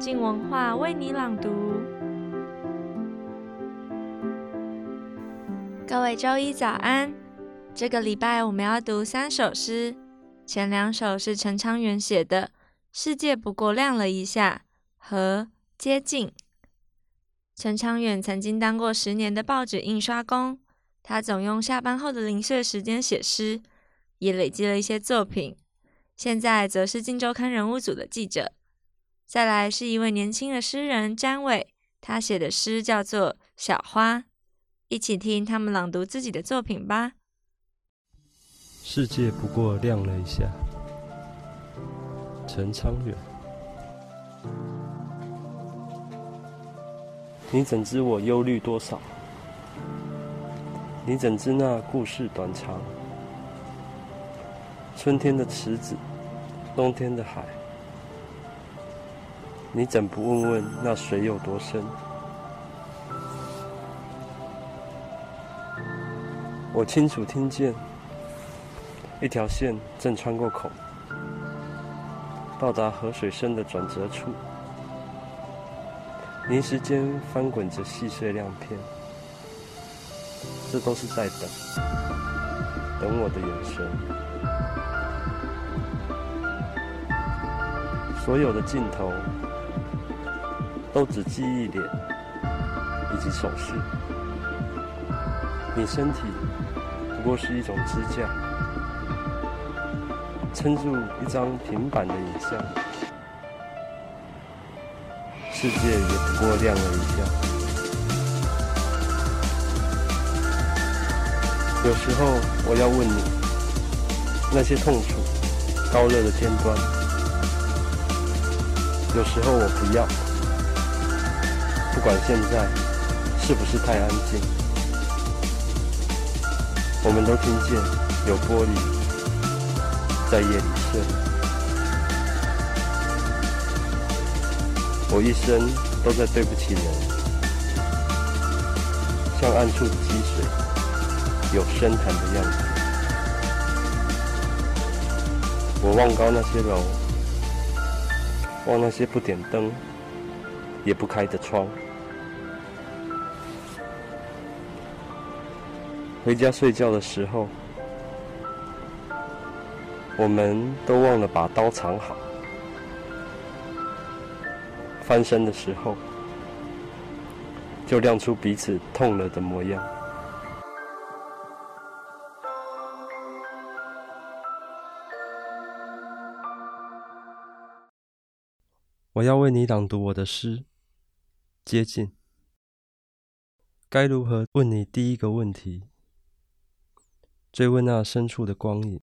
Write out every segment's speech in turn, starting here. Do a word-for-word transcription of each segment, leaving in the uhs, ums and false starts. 静文化为你朗读。各位周一早安，这个礼拜我们要读三首诗，前两首是陈昌元写的《世界不过亮了一下》和《接近》。陈昌元曾经当过十年的报纸印刷工，他总用下班后的零碎时间写诗，也累积了一些作品。现在则是《镜周刊》人物组的记者。再来是一位年轻的诗人詹伟，他写的诗叫做《小花》，一起听他们朗读自己的作品吧。世界不过亮了一下，陈昌元。你怎知我忧虑多少？你怎知那故事短长？春天的池子，冬天的海，你怎不问问那水有多深？我清楚听见一条线正穿过口，到达河水深的转折处，泥石间翻滚着细碎亮片。这都是在等，等我的眼神。所有的尽头都只记忆脸以及手势。你身体不过是一种支架，撑住一张平板的影像。世界也不过亮了一下。有时候我要问你，那些痛楚高热的尖端。有时候我不要，不管现在是不是太安静，我们都听见有玻璃在夜里睡。我一生都在对不起人，像暗处的积水有深潭的样子。我望高那些楼，望那些不点灯也不开的窗。回家睡觉的时候，我们都忘了把刀藏好。翻身的时候，就亮出彼此痛了的模样。我要为你朗读我的诗《接近》。该如何问你第一个问题？追问那深处的光影。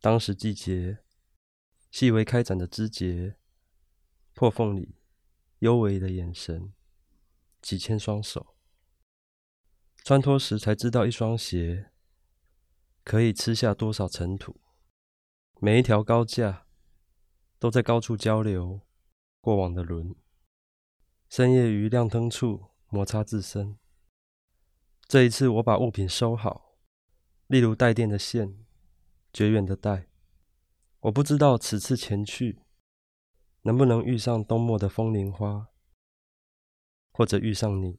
当时季节，细微开展的枝节，破缝里幽微的眼神，几千双手。穿脱时才知道一双鞋可以吃下多少尘土。每一条高架都在高处交流过往的轮，深夜于亮灯处摩擦自身。这一次我把物品收好，例如带电的线，绝缘的带。我不知道此次前去能不能遇上冬末的风铃花，或者遇上你。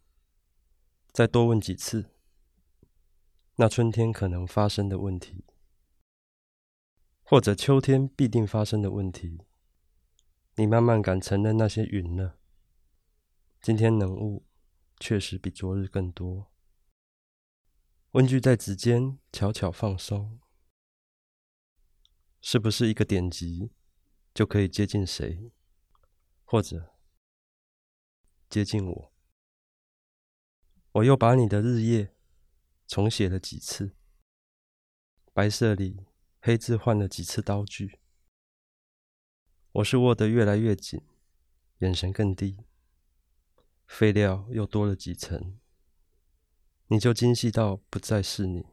再多问几次那春天可能发生的问题，或者秋天必定发生的问题。你慢慢敢承认那些云了。今天能雾确实比昨日更多。问句在指尖悄悄放松。是不是一个点击就可以接近谁，或者接近我？我又把你的日夜重写了几次。白色里黑字换了几次刀具。我是握得越来越紧，眼神更低，废料又多了几层，你就精细到不再是你。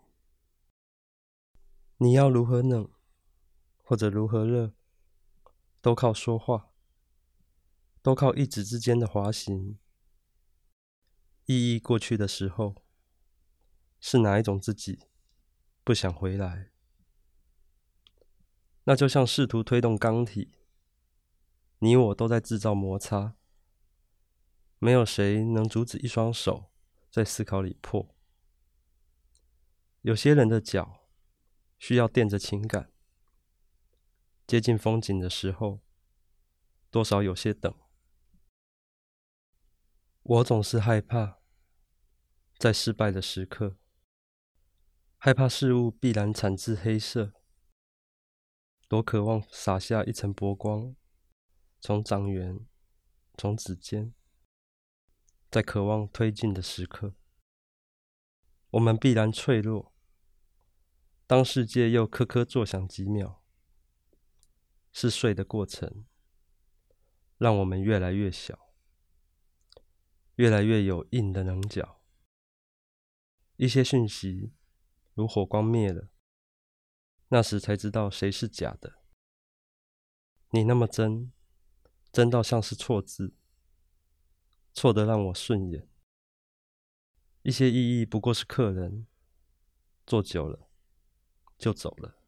你要如何冷，或者如何热，都靠说话，都靠一指之间的滑行。意义过去的时候，是哪一种自己不想回来？那就像试图推动钢体，你我都在制造摩擦，没有谁能阻止一双手在思考里破。有些人的脚需要垫着情感，接近风景的时候，多少有些等。我总是害怕，在失败的时刻，害怕事物必然产自黑色，多渴望洒下一层薄光，从掌缘，从指尖，在渴望推进的时刻，我们必然脆弱。当世界又咯咯作响几秒，是睡的过程，让我们越来越小，越来越有硬的棱角。一些讯息如火光灭了，那时才知道谁是假的。你那么真，真到像是错字，错得让我顺眼。一些意义不过是客人，坐久了就走了。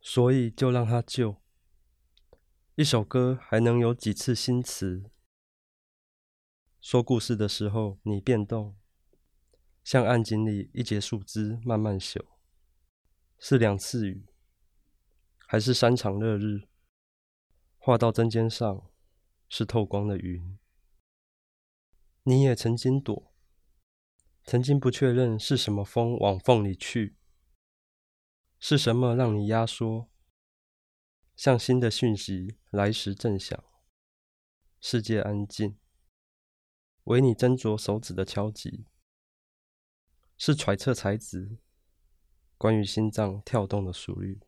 所以就让它旧。一首歌还能有几次新词？说故事的时候你变动，像暗井里一截树枝慢慢朽，是两次雨，还是三场热日？画到针尖上是透光的云。你也曾经躲，曾经不确认是什么风往缝里去，是什么让你压缩？像新的讯息来时正响，世界安静，唯你斟酌手指的敲击，是揣测材质关于心脏跳动的速率。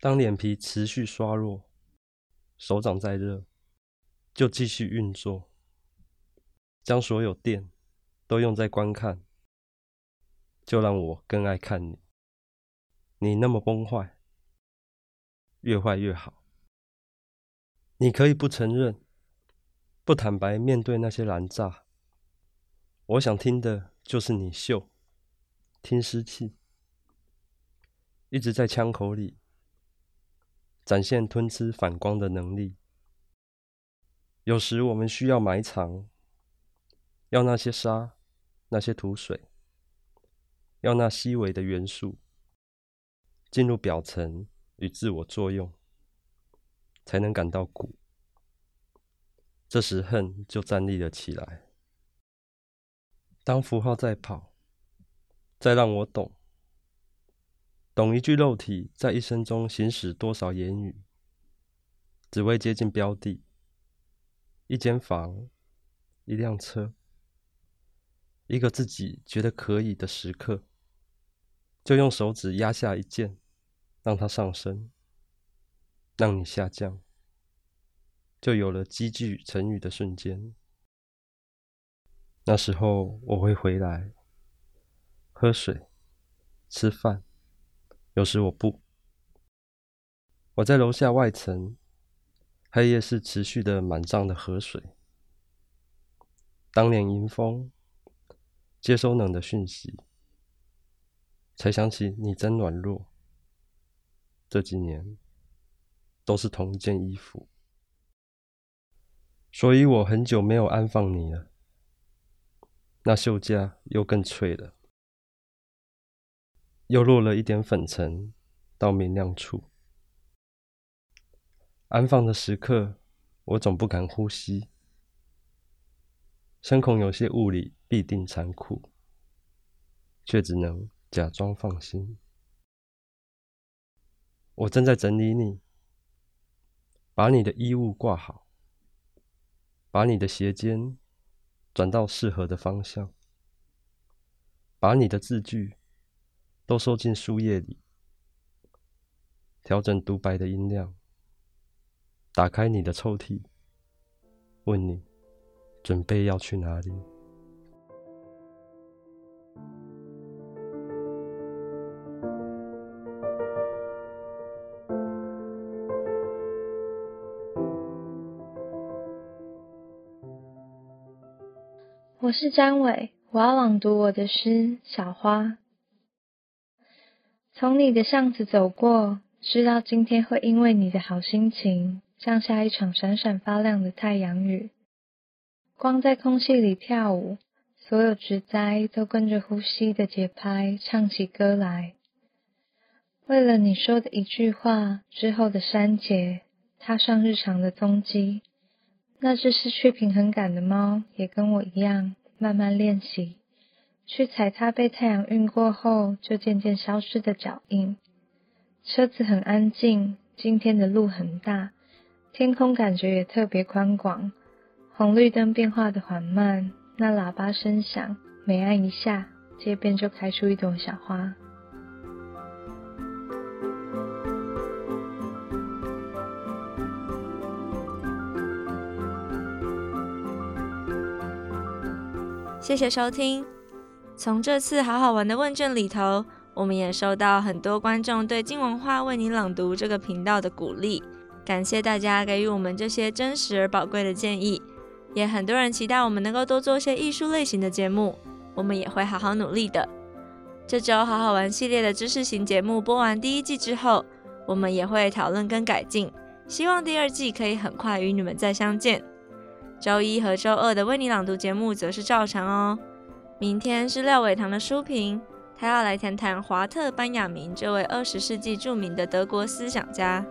当脸皮持续刷弱，手掌再热，就继续运作，将所有电都用在观看，就让我更爱看你。你那么崩坏，越坏越好。你可以不承认，不坦白面对那些燃炸。我想听的就是你嗅，听湿气，一直在枪口里，展现吞吃反光的能力。有时我们需要埋藏，要那些沙，那些土水，要那细微的元素，进入表层与自我作用，才能感到苦。这时恨就站立了起来。当符号在跑，再让我懂，懂一句肉体在一生中行使多少言语，只为接近标的，一间房，一辆车，一个自己觉得可以的时刻，就用手指压下一键。让它上升，让你下降，就有了积聚成语的瞬间。那时候我会回来，喝水，吃饭，有时我不。我在楼下外层，黑夜是持续的满涨的河水。当年迎风，接收冷的讯息，才想起你真软弱。这几年都是同一件衣服，所以我很久没有安放你了。那袖架又更脆了，又落了一点粉尘到明亮处。安放的时刻，我总不敢呼吸，深恐有些物理必定残酷，却只能假装放心。我正在整理你，把你的衣物挂好，把你的鞋尖转到适合的方向，把你的字句都收进书页里，调整独白的音量，打开你的抽屉，问你准备要去哪里。我是詹伟，我要朗读我的诗《小花》。从你的巷子走过，知道今天会因为你的好心情，像下一场闪闪发亮的太阳雨。光在空气里跳舞，所有植栽都跟着呼吸的节拍唱起歌来。为了你说的一句话之后的删节，踏上日常的踪迹。那只失去平衡感的猫也跟我一样，慢慢练习去踩它被太阳晕过后就渐渐消失的脚印。车子很安静，今天的路很大，天空感觉也特别宽广。红绿灯变化的缓慢，那喇叭声响，每按一下，街边就开出一朵小花。谢谢收听。从这次好好玩的问卷里头，我们也收到很多观众对金文化为你朗读这个频道的鼓励，感谢大家给予我们这些真实而宝贵的建议，也很多人期待我们能够多做些艺术类型的节目，我们也会好好努力的。这周好好玩系列的知识型节目播完第一季之后，我们也会讨论跟改进，希望第二季可以很快与你们再相见。周一和周二的为你朗读节目则是照常哦。明天是廖伟棠的书评，他要来谈谈华特·班雅明这位二十世纪著名的德国思想家。